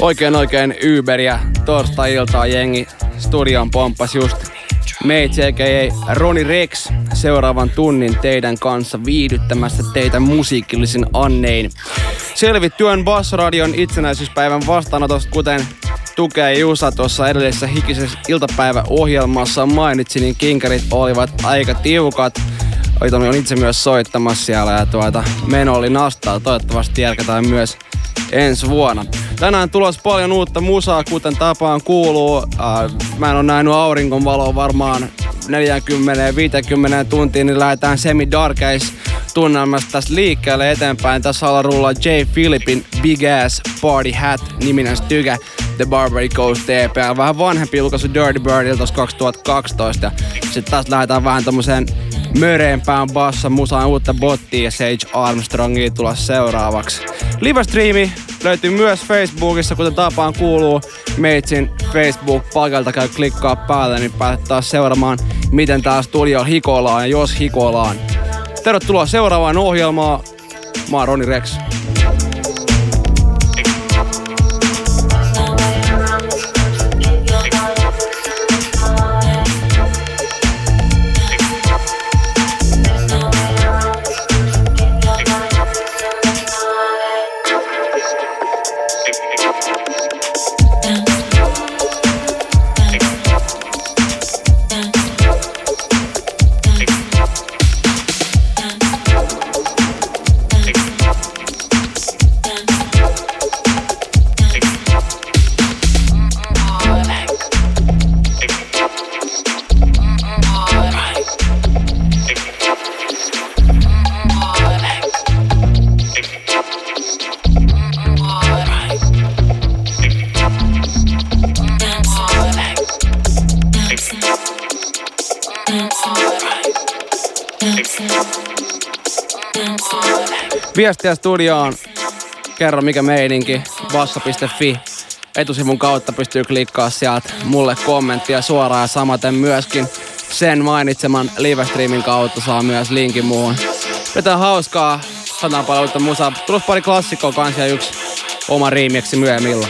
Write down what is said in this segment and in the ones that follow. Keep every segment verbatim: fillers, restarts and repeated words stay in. Oikein oikein yberiä torstai-iltaa jengi. Studion pomppas just meitsi a k a. Rony Rex seuraavan tunnin teidän kanssa viihdyttämässä teitä musiikillisin annein. Selvittyön Bassradion itsenäisyyspäivän vastaanotosta, kuten tukee Jusa tuossa edellisessä hikisessä iltapäiväohjelmassa mainitsi, niin kinkarit olivat aika tiukat. Oitomi on itse myös soittamassa siellä ja tuota, meno oli nastaa. Toivottavasti jälkätään myös ensi vuonna. Tänään tulos paljon uutta musaa, kuten tapaan kuuluu. Äh, mä en oo nähnyt auringonvaloa varmaan neljäkymmentä viisikymmentä tuntiin, niin lähdetään semi-darkeis tunnelmasta tässä liikkeelle eteenpäin. Tässä alla rullaa J. Phlipin Big Ass Party Hat -niminen Stygge The Barbary Coast E P. Vähän vanhempi julkaisu Dirty Birdilta kaksituhattakaksitoista. Ja sit taas lähdetään vähän tommoseen möreempään bassa musaan uutta Bottia ja Sage Armstrongia tulla seuraavaksi. Livestriimi löytyy myös Facebookissa, kuten tapaan kuuluu. Meitsin Facebook-pakelta käy klikkaa päälle, niin pääset taas seuraamaan, miten tää studio hikoillaan ja jos hikoillaan. Tervetuloa seuraavaan ohjelmaan. Mä oon Rony Rex. Viestiä studioon, kerro mikä meininki, basso piste fi etusivun kautta pystyy klikkaa sieltä mulle kommenttia suoraan ja samaten myöskin sen mainitseman livestreamin kautta saa myös linkin muuhun. Vetää hauskaa, saadaan paljon uutta musaa, tullut pari klassikkoa kanssa ja yksi oma riimiksi myöhemmillä.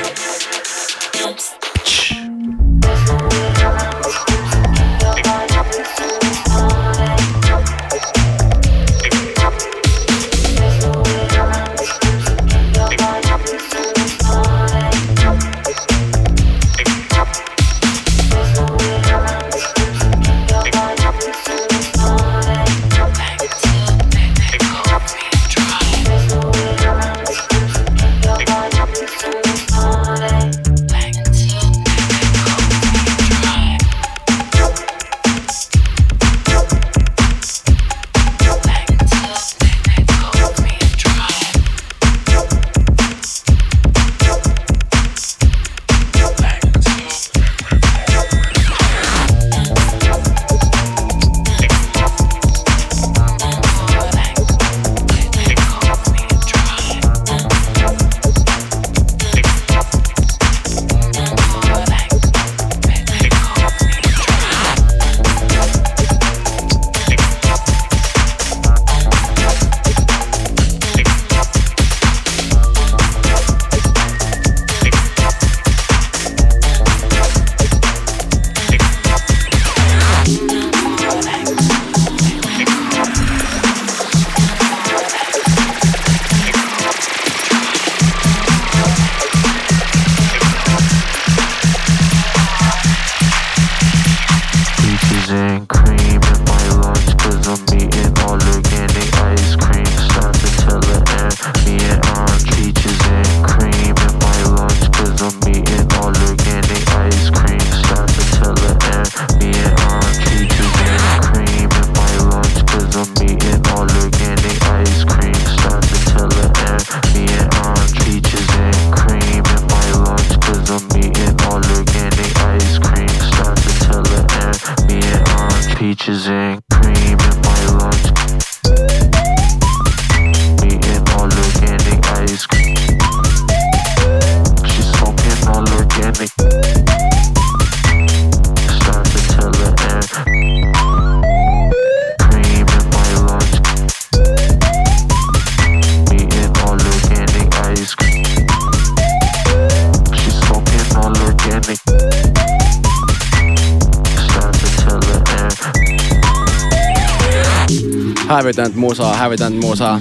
hävytöntä musaa, hävytöntä musaa.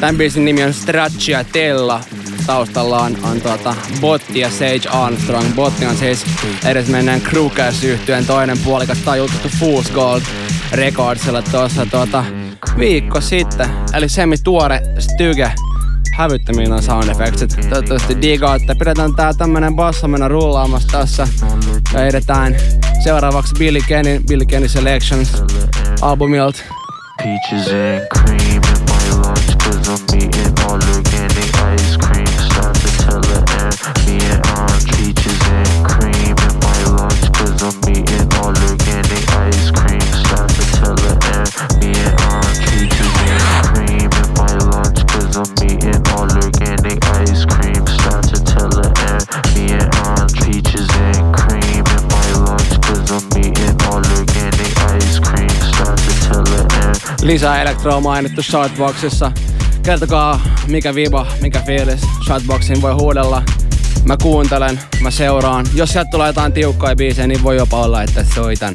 Tän biisin nimi on Stracciatella. Taustallaan on tuota Bot ja Sage Armstrong. Botti on siis edesmenneen Crookers-yhtyeen toinen puolikas. Tää on julkaistu Fool's Gold Recordsilla tuossa tuota viikko sitten. Eli semituore Stygge. Hävyttämiin on sound effectsit. Toivottavasti digaatte. Pidetään tää tämmönen basso mennä rullaamassa tässä. Ja edetään seuraavaksi Billy Kenny, Billy Kenny Selections albumilta. Peaches and cream in my lunch, cause I'm eating all organic ice cream. Stracciatella and me and I'm peaches and cream in my lunch, cause I'm eating all organic ice cream. Stracciatella and me and I'm peaches and cream in my lunch, cause I'm eating all organic ice cream. Stracciatella and me and I'm peaches and cream in my lunch, cause I'm eating all organic ice cream. Stracciatella. Lisää elektroa mainittu Shoutboxissa. Kertokaa mikä viba, mikä fiilis. Shoutboxin voi huudella. Mä kuuntelen, mä seuraan. Jos sieltä tulee jotain tiukkaa biisejä, niin voi jopa olla, että soitan.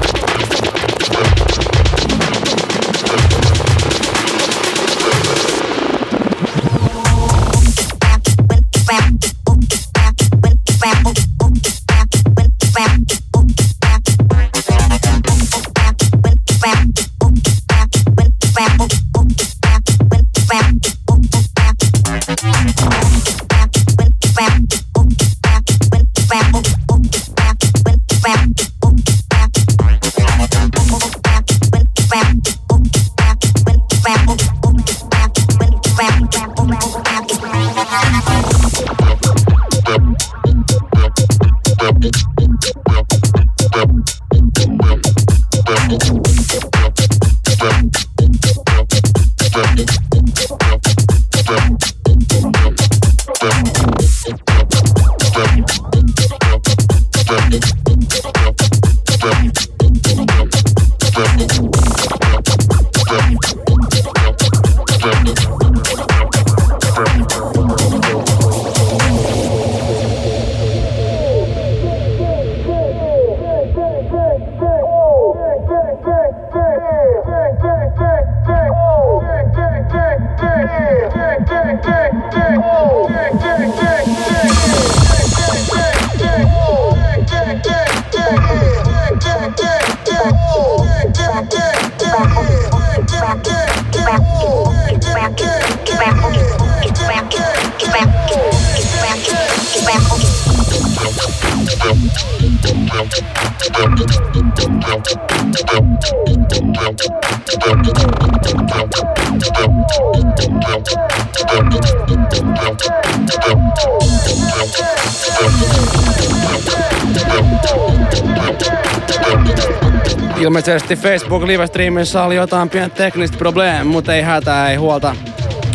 Ilmeisesti Facebook-live-streamissä oli jotain pientä teknistä probleemia, mutta ei hätää, ei huolta.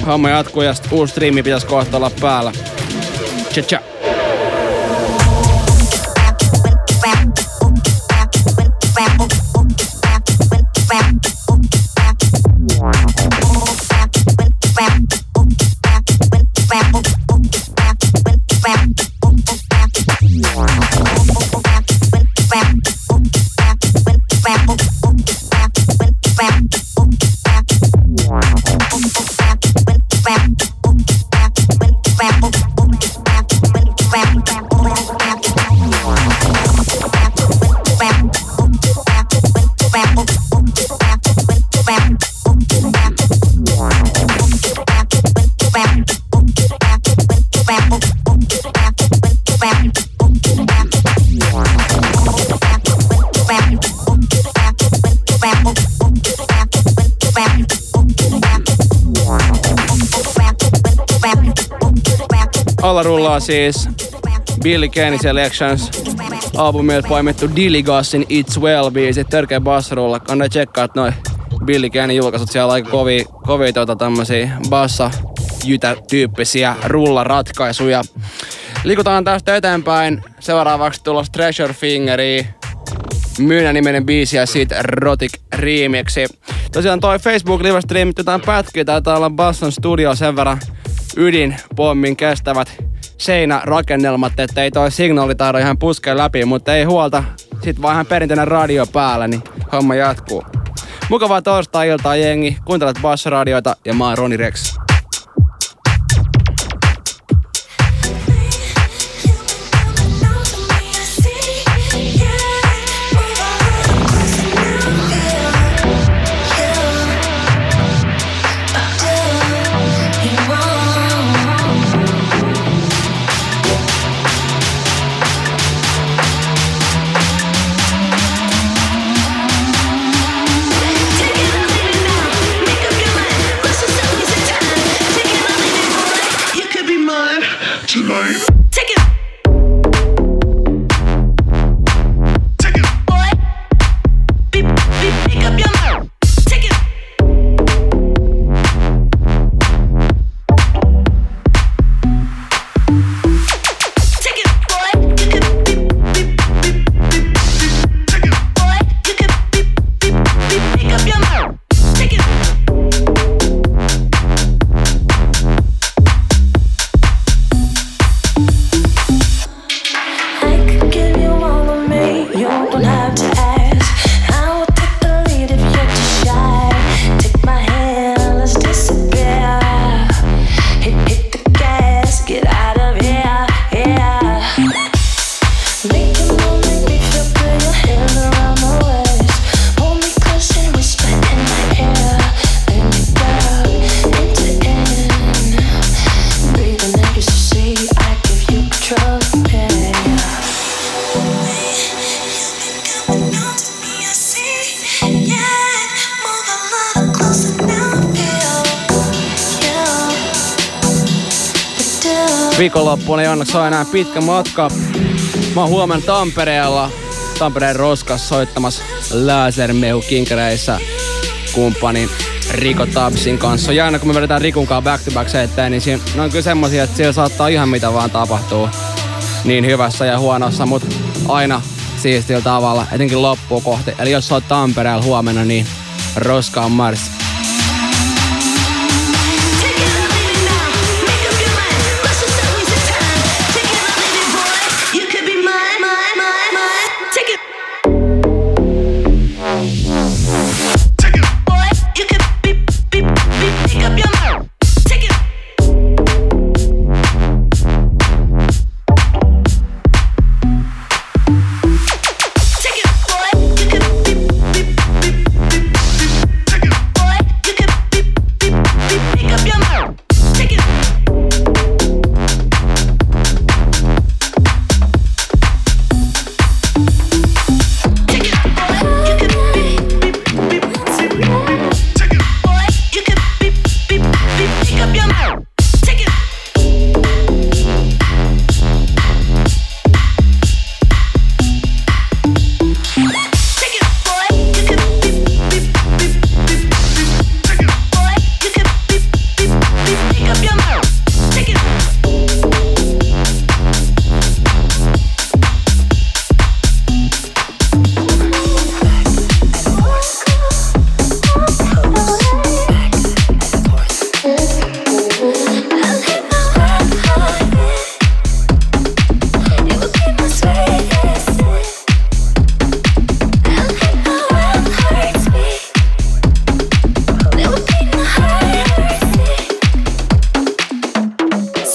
Homma jatkuu ja sitten uusi striimi pitäisi kohta olla päällä. Tja tja! Alla rullaa siis Billy Kenny Selections albumilta poimittu DILLIGASin It's Well biisi, törkeä bassrulla. Kannattaa tsekkaa noi Billy Kenny julkaisut, siellä aika kovia, kovia tuota tämmösiä bassajytä-tyyppisiä rullaratkaisuja. Liikutaan tästä eteenpäin. Seuraavaksi tulos Treasure Fingeri, Mynä-niminen biisi ja siitä Rrotik remixi. Tosiaan toi Facebook-livesta liimitty jotain pätkiä, taitaa olla Basson Studio sen verran ydinpommin kestävät seinärakennelmat, ettei toi signaali taida ihan puskea läpi, mutta ei huolta, sit vaan ihan perinteinen radio päällä, niin homma jatkuu. Mukavaa torstai-iltaa jengi, kuuntelet Bassradioita ja mä oon Rony Rex. Viikonloppuun ei onneksi ole enää pitkä matka. Mä oon huomenna Tampereella, Tampereen Roskas soittamassa Lasermehu Kinkereissä kumppanin Rico Tubsin kanssa. Ja aina kun me vedetään Rikunkaan back to back settejä, niin siinä on kyllä semmosia, että siellä saattaa ihan mitä vaan tapahtuu. Niin hyvässä ja huonossa, mut aina siistillä tavalla, etenkin loppua kohti. Eli jos sä oot Tampereella huomenna, niin Roskaan marssi.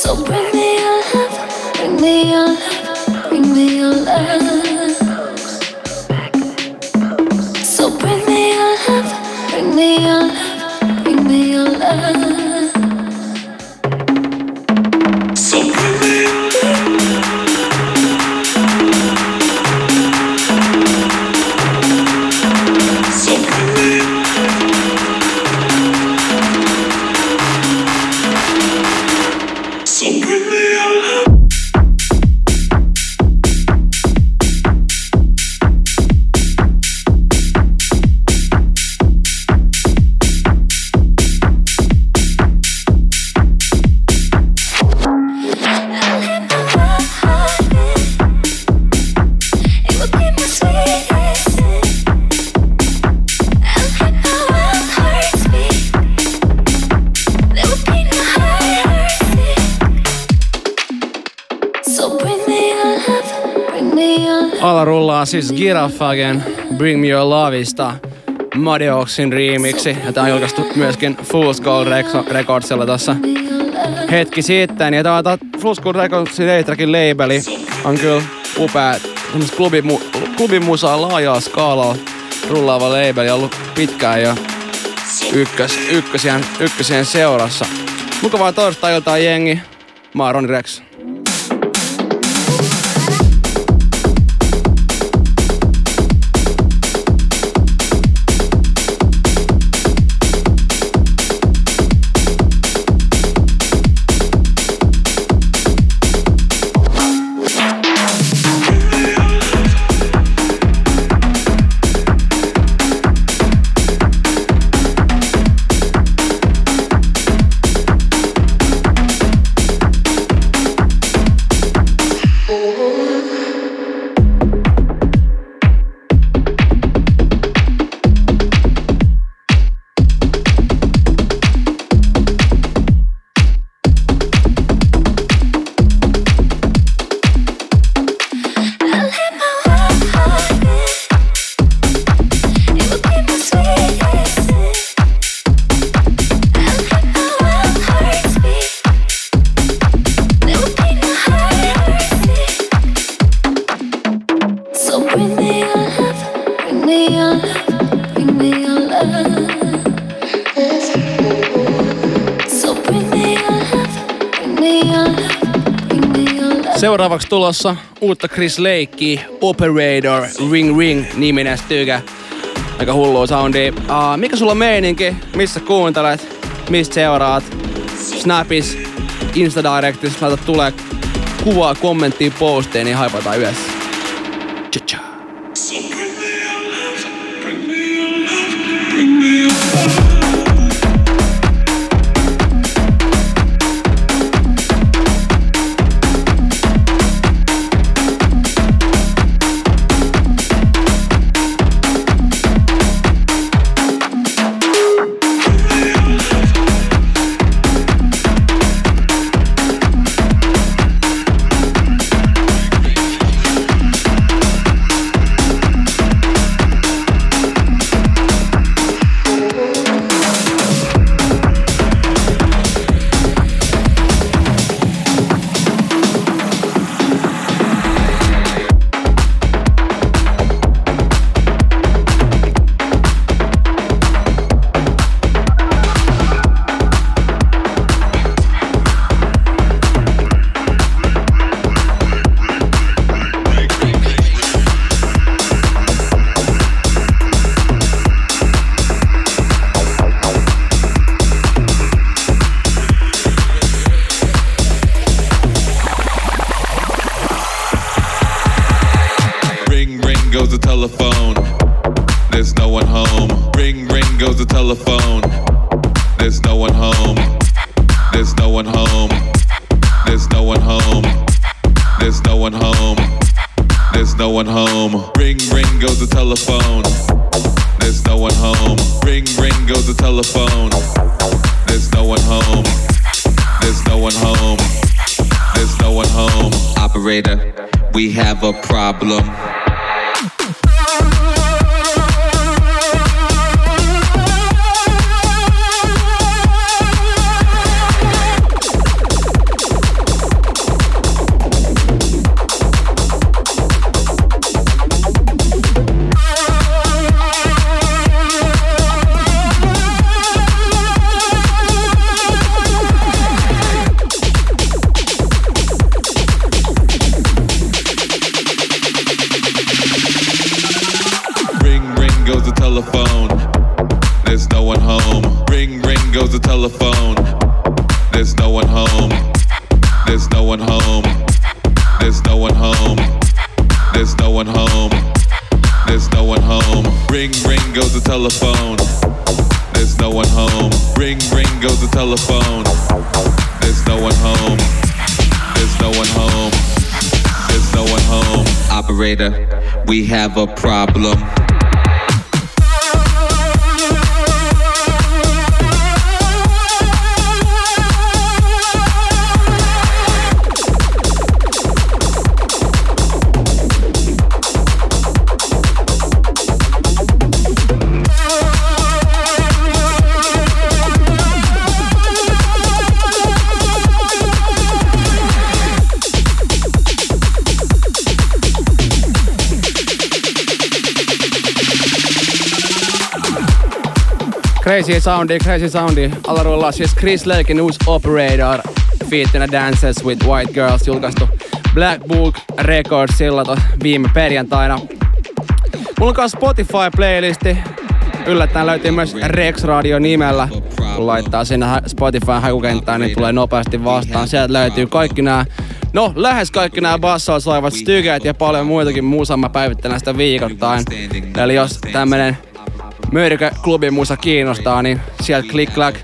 So bring me Alla rullaa siis Giraffageen Bring Me Your Loveista Madeauxin riimiksi. Tämä on julkaistu myöskin Fool's Gold Recordsilla tossa hetki sitten. Ja tämä Fool's Gold Recordsin Eitrakin labeli on kyllä upea klubimu- klubimusaa laajaa skaalaa rullaava labeli. On ollut pitkään jo ykkös, ykkösien, ykkösien seurassa. Mukavaa torstai-iltaan jengi. Mä oon Rony Rex. Seuraavaksi tulossa uutta Chris Leikkiä, Operator Ring Ring-niminen Stygge. Aika hullua soundia. Uh, mikä sulla on meininki? Missä kuuntelet? Mistä seuraat? Snapis, Instadirectis, laita tulee kuvaa, kommenttia, posteen, niin haipataan yhdessä. Cha-cha. We have a problem. Crazy soundi, crazy soundi. Alarulla siis Chris Leikin uusi Operator featinä Dances with White Girls julkaistu Black Book Records sillä viime perjantaina. Mulla on myös Spotify-playlisti. Yllättäen löytyy myös Rex Radio nimellä. Kun laittaa sinne Spotify-hakukenttään, niin tulee nopeasti vastaan. Sieltä löytyy kaikki nämä, no lähes kaikki nämä bassoot soivat stygeet ja paljon muitakin muuta. Mä päivittelen sitä viikoittain. Eli jos tämmönen möyrikä klubin musa kiinnostaa, niin sieltä click clack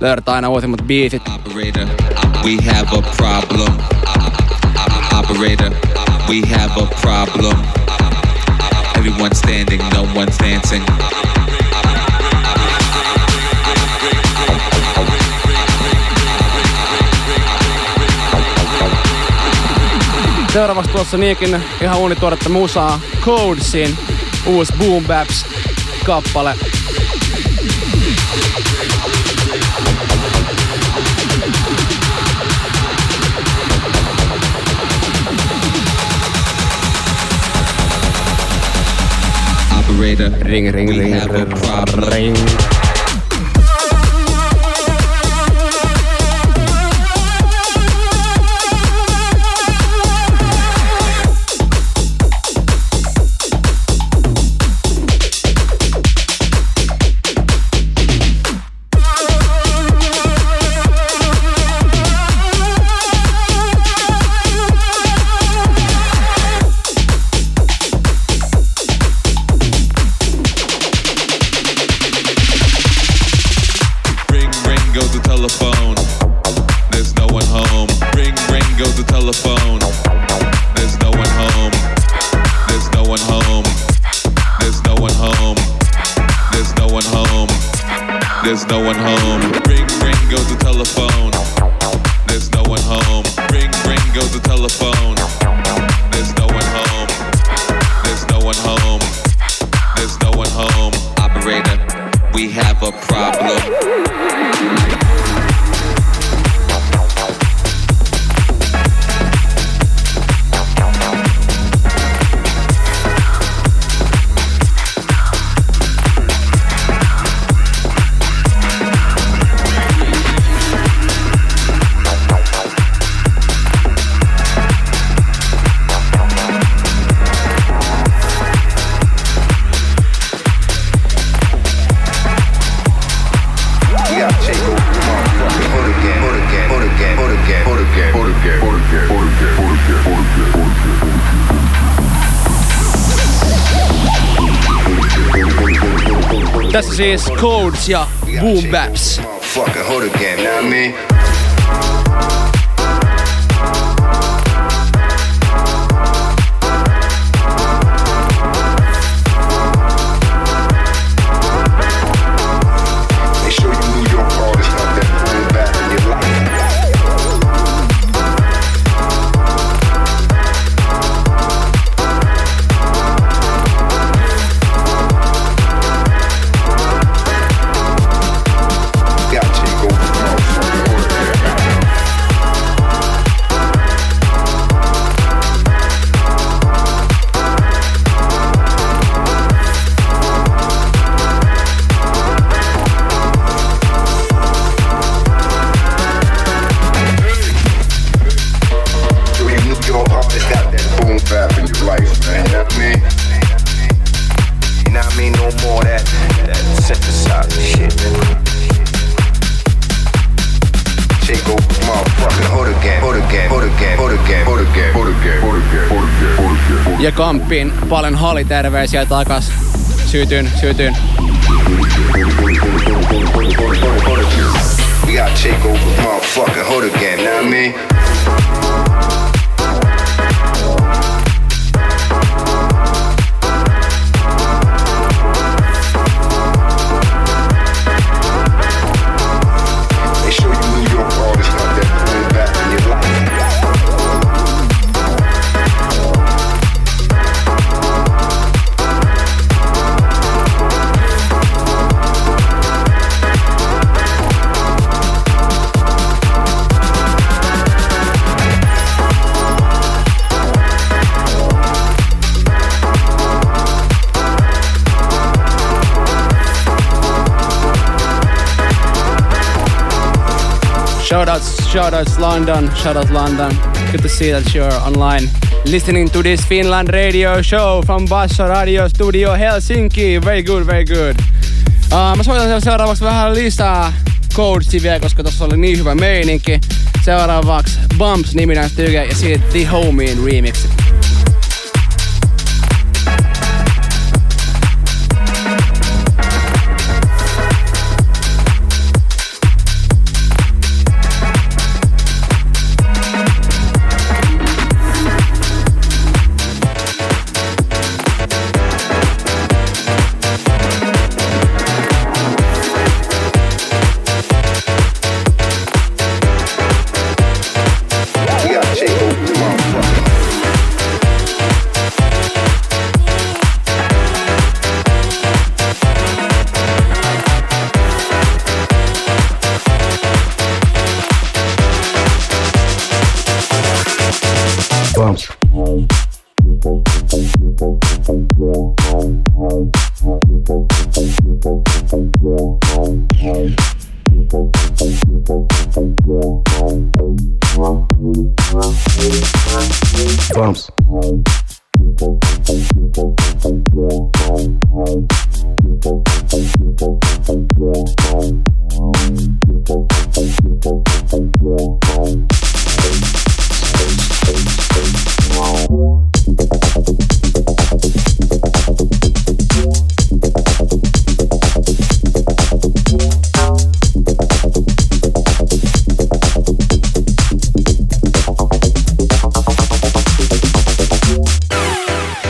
löydät aina uusimmat biisit. We have a problem. Operator, we have a problem. Everyone's standing, no one's dancing. Seuraavaksi tuossa niinkin ihan uunituoretta musaa, Codesin uusi Boom Baps kappale. Operator, ring, ring, ring, ring, ring, ring. Tässä siis Codes ja Boom Baps. Ja kamppiin paljon haliterveisiä takas. Syytyn, syytyn. We got shake over motherfucking hood again, know what I mean? Shoutouts, shoutouts London, shoutouts London. Good to see that you're online listening to this Finland radio show from Bassradio Studio Helsinki. Very good, very good. Uh, mä soitan seuraavaksi vähän lisää Codesiviä, koska tossa oli niin hyvä meininki. Seuraavaksi Bumps-niminen Stygge ja siitä The Homien remix.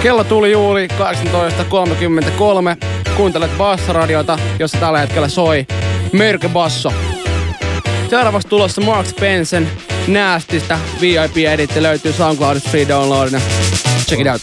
Kello tuli juuri kahdeksantoista kolmekymmentäkolme. Kuuntelet Bassradiota, jossa tällä hetkellä soi mörkö basso. Seuraavaksi tulossa Marc Spencen Nastista V I P-editti löytyy SoundCloudista free downloadina. Check it out.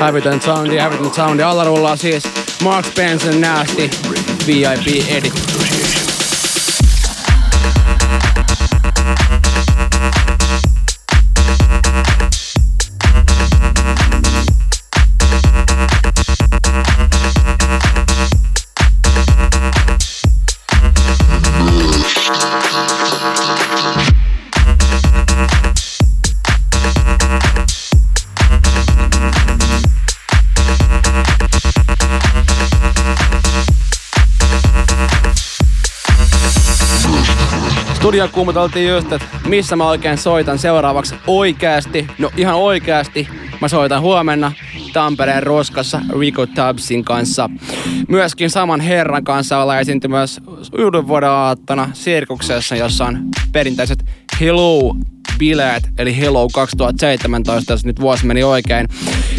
Hävytön soundi, hävytön soundi. Alla rullaa siis Marc Spencen Nasty V I P edit. Studio kuumoteltiin just, että missä mä oikein soitan seuraavaksi oikeasti. No ihan oikeasti mä soitan huomenna Tampereen Roskassa Rico Tubsin kanssa. Myöskin saman herran kanssa ollaan esiintymässä yhden vuoden aattona Sirkuksessa, jossa on perinteiset Hello bileet, eli Hello kaksituhattaseitsemäntoista, jos nyt vuosi meni oikein.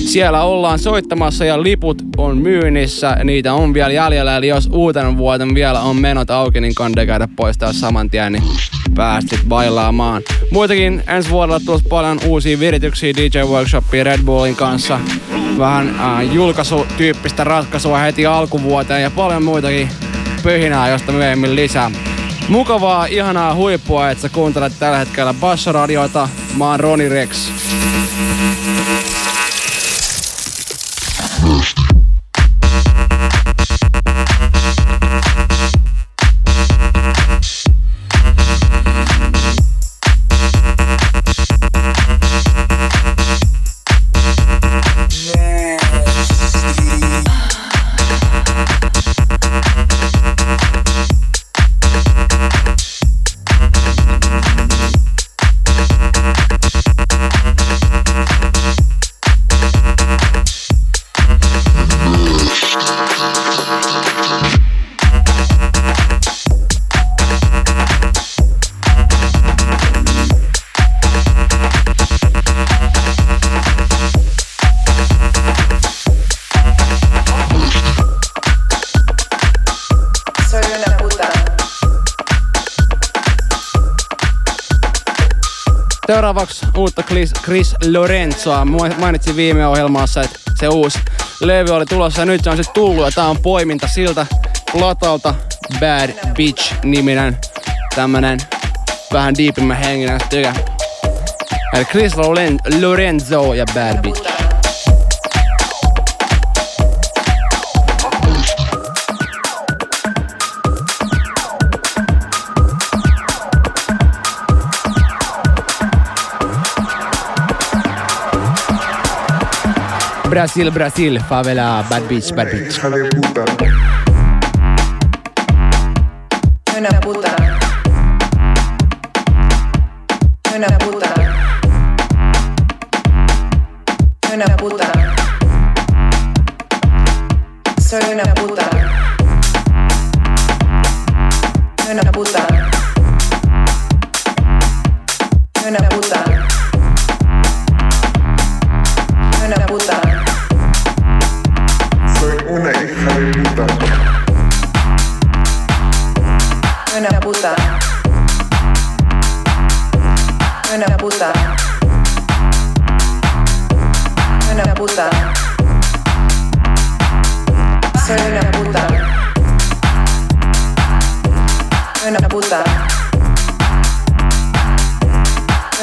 Siellä ollaan soittamassa ja liput on myynnissä, niitä on vielä jäljellä, eli jos uutena vuoden vielä on menot auki, niin kannattaa käydä poistaa saman tien, niin päästit bailaamaan. Muitakin ensi vuodella tulossa paljon uusia virityksiä D J Workshopia Red Bullin kanssa. Vähän äh, julkaisutyyppistä ratkaisua heti alkuvuoteen ja paljon muitakin pyhinää, josta myöhemmin lisää. Mukavaa, ihanaa huippua, että sä kuuntelet tällä hetkellä Bassradiota. Mä oon Rony Rex. Seuraavaksi uutta Chris Lorenzoa. Mainitsin viime ohjelmassa, että se uusi levy oli tulossa ja nyt se on sitten tullut. Ja tää on poiminta siltä platalta. Bad Bitch-niminen tämmönen vähän diipimmän henginen tykä. Eli Chris Lorenzo ja Bad Bitch. Brasil, Brasil, favela, bad bitch, bad bitch. Hija de puta. Una puta. Una puta. Una puta. Soy una puta. Una puta. Una puta. Una puta. Una hija de puta. Una puta. Una puta. Una puta. Soy una puta. Una puta. Una puta.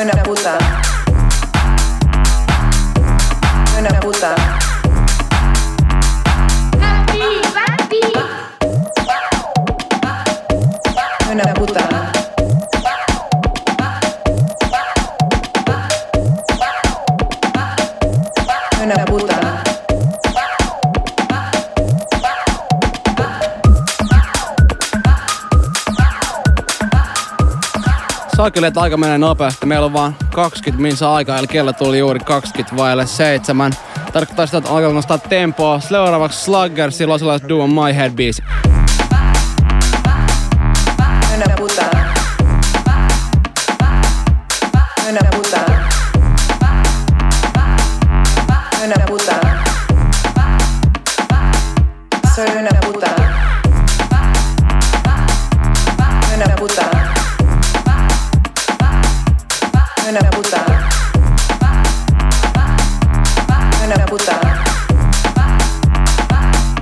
Una puta. Una puta. Una puta. Saa kyllä, että aika menee nopeasti. Meillä on vaan kaksikymmentä minsa aikaa, eli kello tuli juuri kaksikymmentä vaille seitsemän. Tarkoittaa sitä, että alkaa nostaa tempoa. Seuraavaksi Sluggers, silloin sellaiset duo My Head biisi. Una puta. Una puta. Una puta. Soy una puta. Una puta. Una puta. Una puta.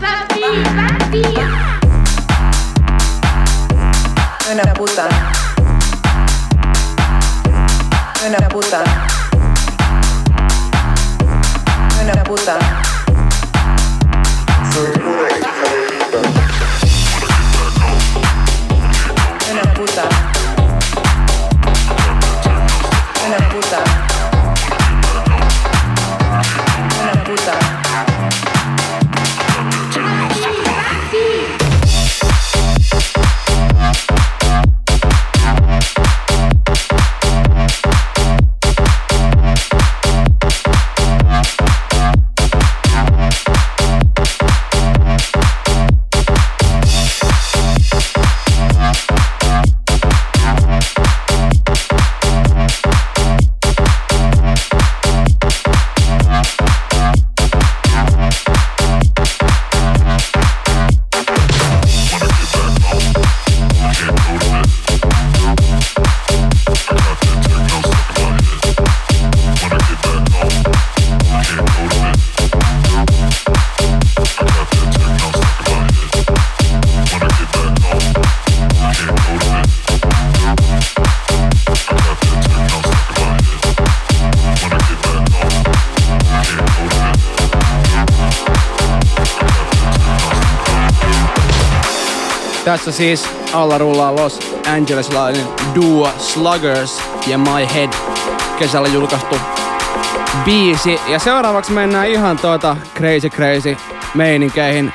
Papi, papi. Una puta. Una puta. Una puta. Soy una puta. Una puta. Una puta. Una puta. Tässä siis alla rullaa Los Angelesilainen duo Sluggers ja My Head, kesällä julkaistu biisi. Ja seuraavaksi mennään ihan tuota crazy crazy meininkeihin.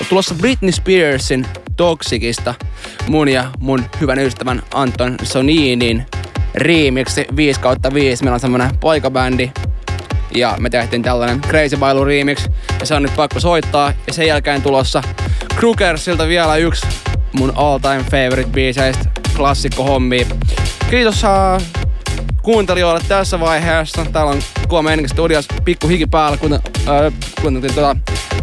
On tulossa Britney Spearsin Toxicista mun ja mun hyvän ystävän Anton Soninin remixi viisi kautta viisi. Meillä on semmonen poikabändi ja me tehtiin tällainen Crazy Bailu remix ja se on nyt pakko soittaa. Ja sen jälkeen tulossa Crookersilta vielä yksi mun all time favorite biiseistä, klassikko hommi. Kiitos kuuntelijoille tässä vaiheessa. Täällä on kuva meininki studiossa, pikku hiki päällä, kun, äh, kun tuota,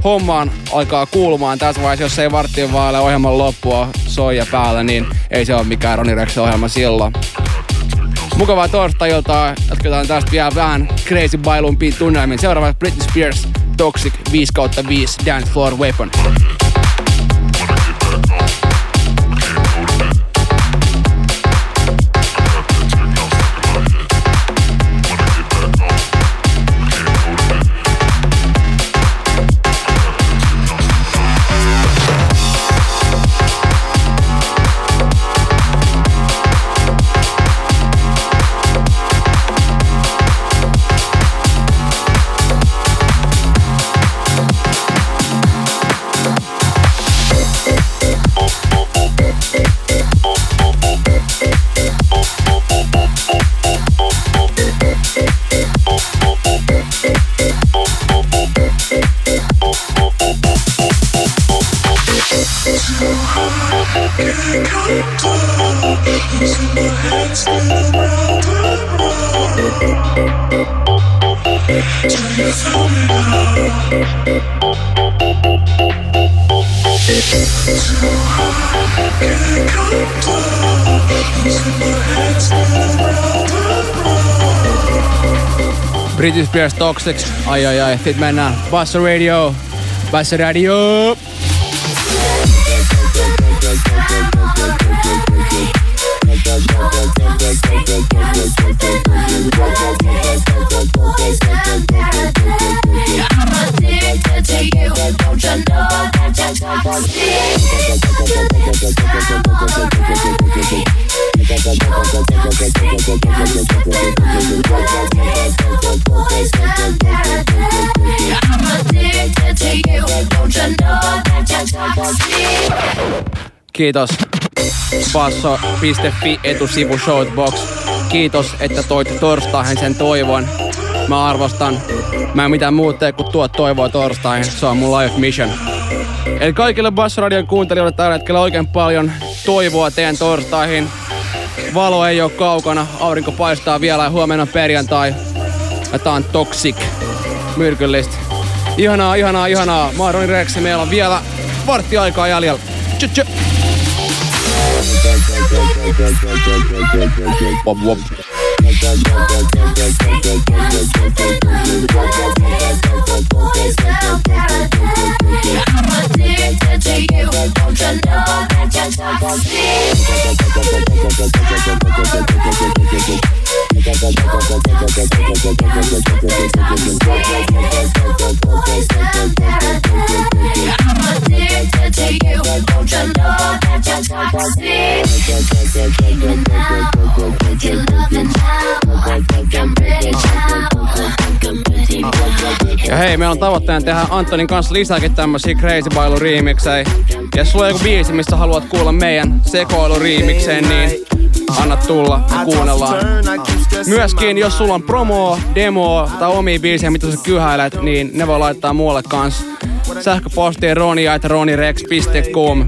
hommaan alkaa kuulumaan tässä vaiheessa. Jos ei varttiin vaille ohjelman loppua soija päällä, niin ei se ole mikään Rony Rex ohjelma silloin. Mukavaa torstai-iltaa. Jatketaan tästä vielä vähän crazy bailumpiin tunnelmiin. Seuraava Britney Spears Toxic viisi kautta viisi Dance Floor Weapon. British Bears Toxics. Ai ai ai, sit mennään Bassradio. Bassradio. Kiitos basso piste fi etusivu Shoutbox. Kiitos, että toit torstaihin sen toivon. Mä arvostan. Mä en mitään muuta tee kuin tuot toivoa torstaihin. Se on mun life mission. Eli kaikille Bassradion kuuntelijoille tällä hetkellä oikein paljon toivoa teidän torstaihin. Valo ei oo kaukana, aurinko paistaa vielä ja huomenna on perjantai. Ja tää on Toxic. Myrkyllistä. Ihanaa, ihanaa, ihanaa. Mä oon Rony Rex, meillä on vielä vartti aikaa jäljellä. Tschö, tschö. Wop, wop. Ja hei, meillä on tavoitteena tehdä Antonin kanssa lisääkin tämmösiä crazy bailu remixejä. Ja jos sulla on joku biisi, missä haluat kuulla meidän sekoilu remixeen, niin anna tulla ja kuunnellaan. Myöskin jos sulla on promoa, demoa tai omia biisejä, mitä sä kyhäilet, niin ne voi laittaa muualle kanssa. Sähköpostiin ronia at ronirex dot com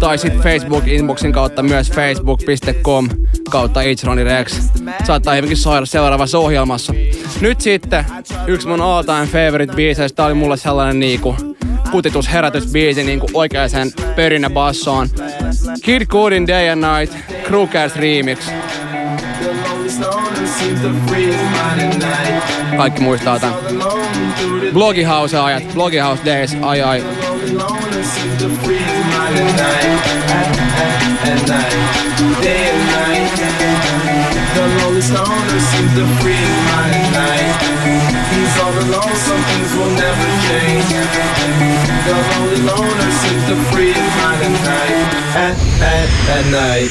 tai sit Facebook-inboxin kautta myös facebook dot com kautta itse Rony Rex. Saattaa hyvinkin saada seuraavassa ohjelmassa. Nyt sitten yksi mun all time favorite biiseistä. Tää oli mulle sellainen niinku kutitusherätysbiisi niinku oikeaan pörinäbassoon. Kid Cudin Day and Night, Crookers remix. Kaikki muistaa tän. Blogihouse-ajat, Blogihouse Days, ai ai. the lonely loner seems to free his mind at night. At, at, at night.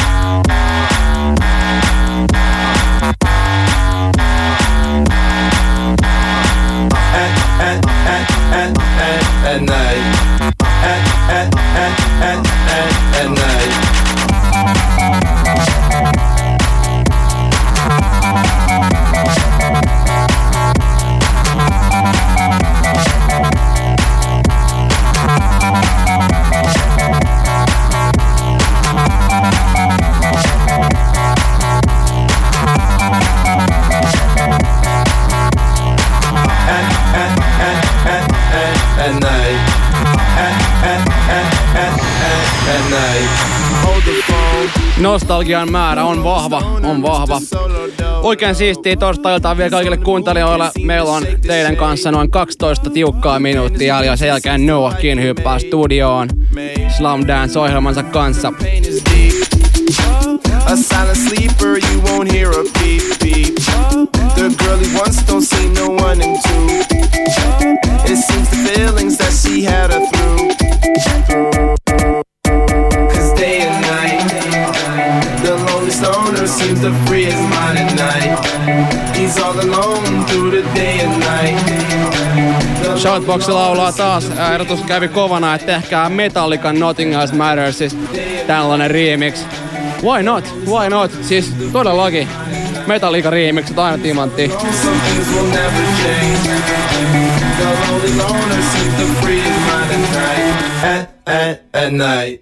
Nostalgian määrä on vahva, on vahva. Oikein siistiä torstailtaan vielä kaikille kuuntelijoille. Meillä on teidän kanssa noin kaksitoista tiukkaa minuuttia, ja sen jälkeen Noahkin hyppää studioon Slum Dance-ohjelmansa kanssa. A silent sleeper, you won't hear a beep beep. The girl he once don't see no one in two. It seems the feelings that she had her through. Cause day and night, the lonely stoner seems to free his mind at night. He's all alone through the day and night. Shoutboxi laulaa taas, ehdotus kävi kovana, että tehkää Metallican Nothing Else Matters, siis tällainen remix. Why not? Why not? Siis todellakin. Metallica remixit aina timantti. At, at, at night.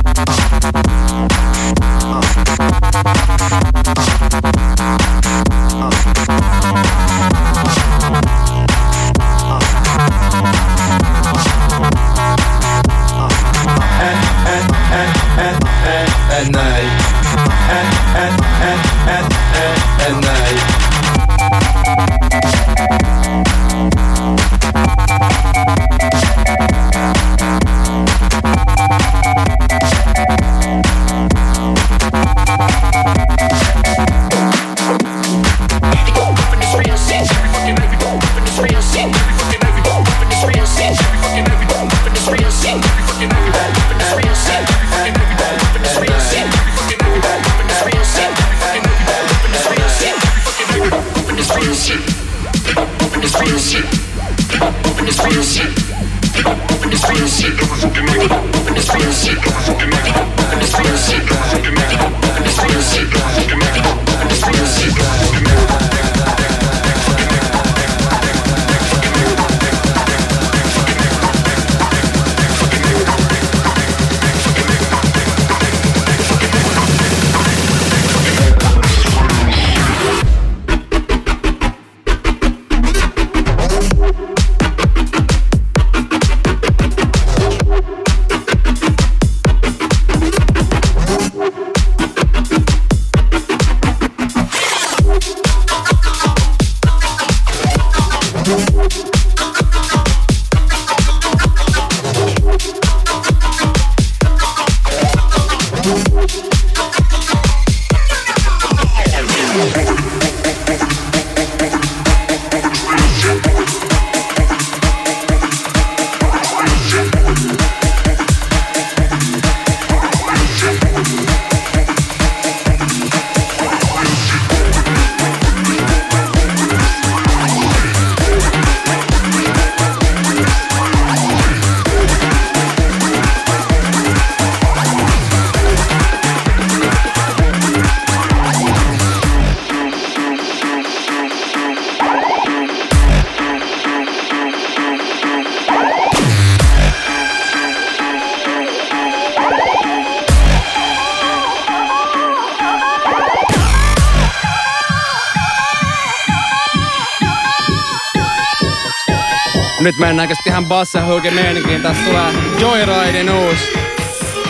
Nyt mennään käsit ihan bassahuikin meininkiin. Tässä tulee Joyriden uusi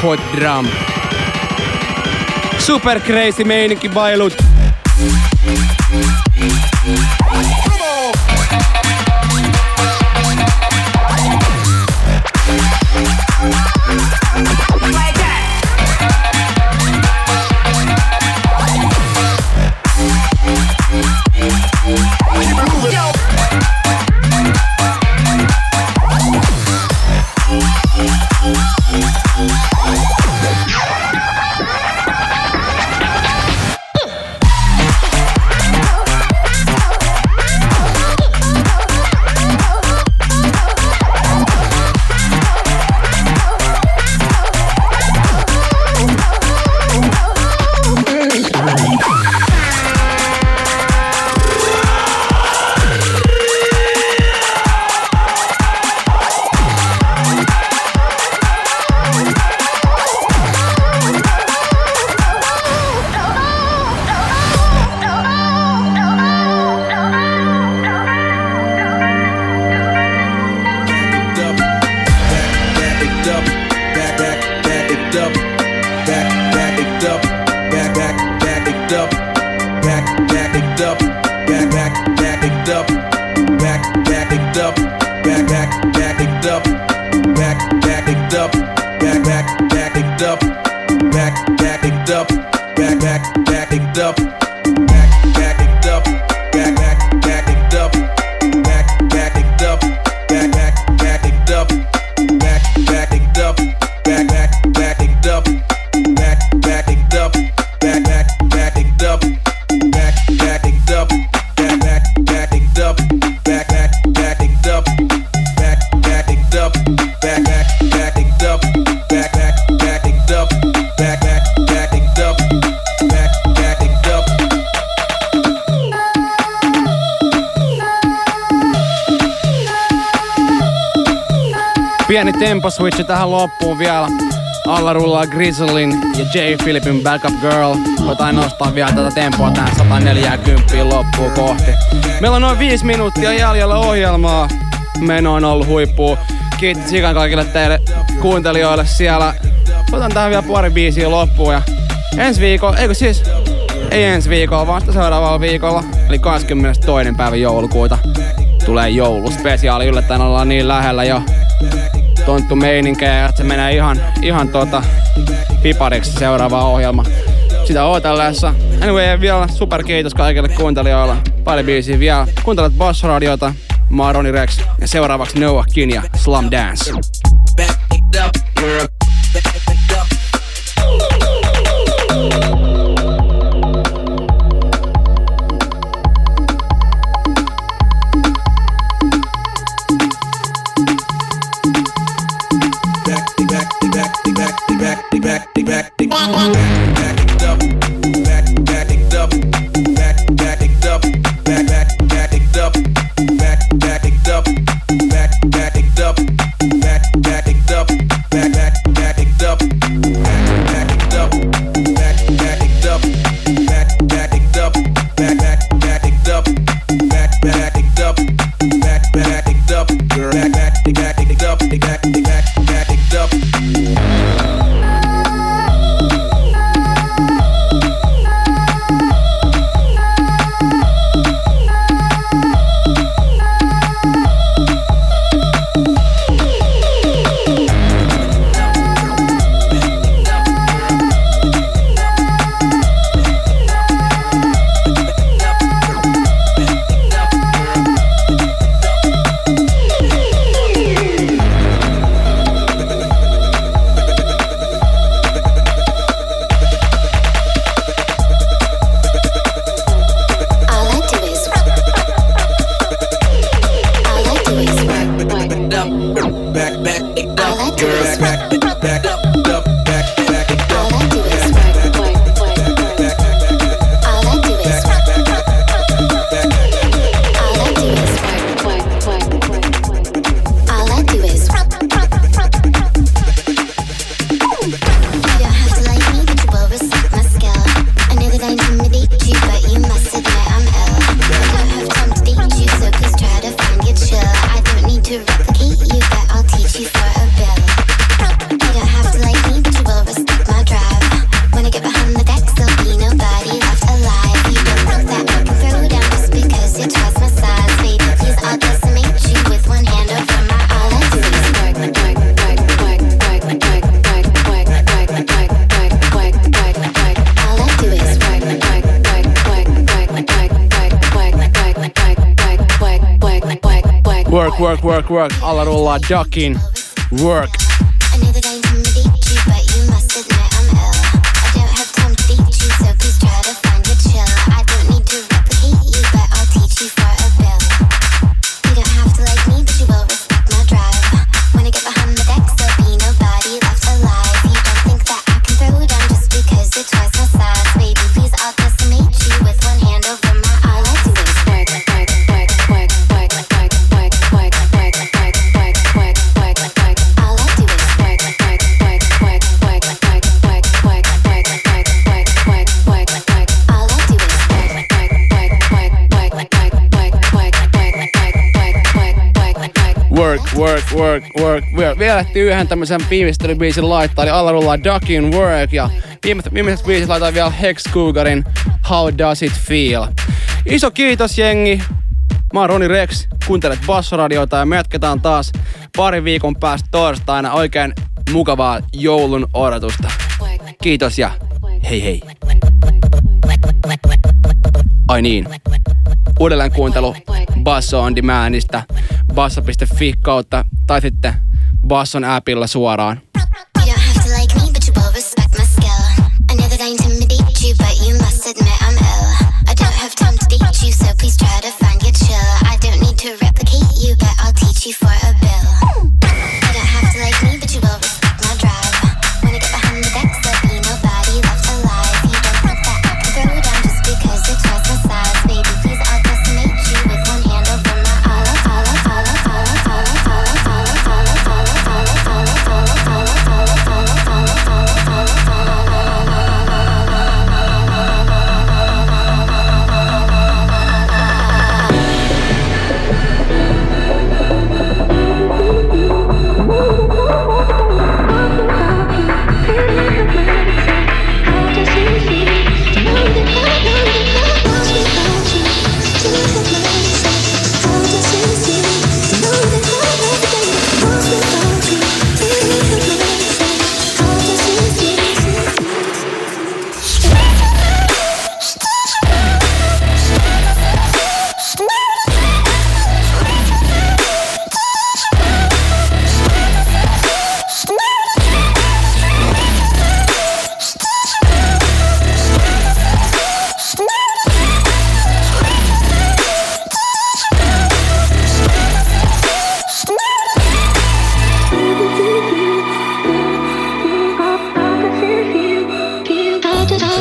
Hot Drum. Super crazy meininki bailut. Pieni temposwitchi tähän loppuun vielä. Alla rullaa Grizzlin ja J. Phlipin Backup Girl. Jotain nostaa vielä tätä tempoa tähän sata neljäkymmentä loppuun kohti. Meillä on noin viisi minuuttia jäljellä ohjelmaa. Meno on ollut huippua. Kiitos ihan kaikille teille kuuntelijoille siellä. Otan tähän vielä pari biisiä loppuun ja ensi viikolla, eikö siis, ei ensi viikolla, vaan sitä seuraavalla viikolla, eli kahdeskymmenestoinen päivä joulukuuta, tulee jouluspesiaali. Yllättäen ollaan niin lähellä jo tonttu meininkeä, että se menee ihan, ihan tota pipariksi seuraava ohjelma. Sitä ootellessa. Anyway, vielä superkiitos kaikille kuuntelijoille. Pari biisiä vielä. Kuuntelet Bassradiota, mä oon Rony Rex ja seuraavaksi Noah Kin ja Slum Dance. Next. Work, work, work, work. Alla rullaa ducking. Work. Work, work, work. Vielä lähti yhden tämmöisen viimeistelybiisin laittaa, eli alla rullaa Duckin' Work, ja viimeiset biisit laitetaan vielä Hex Cougarin How Does It Feel. Iso kiitos, jengi. Mä oon Rony Rex, kuuntelet Bassradioita, ja me jatketaan taas parin viikon päästä torstaina oikein mukavaa joulun odotusta. Kiitos ja hei hei. Ai niin. Uudelleen kuuntelu Basso on Demandista. basso piste fi kautta tai sitten Basson appilla suoraan.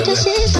This is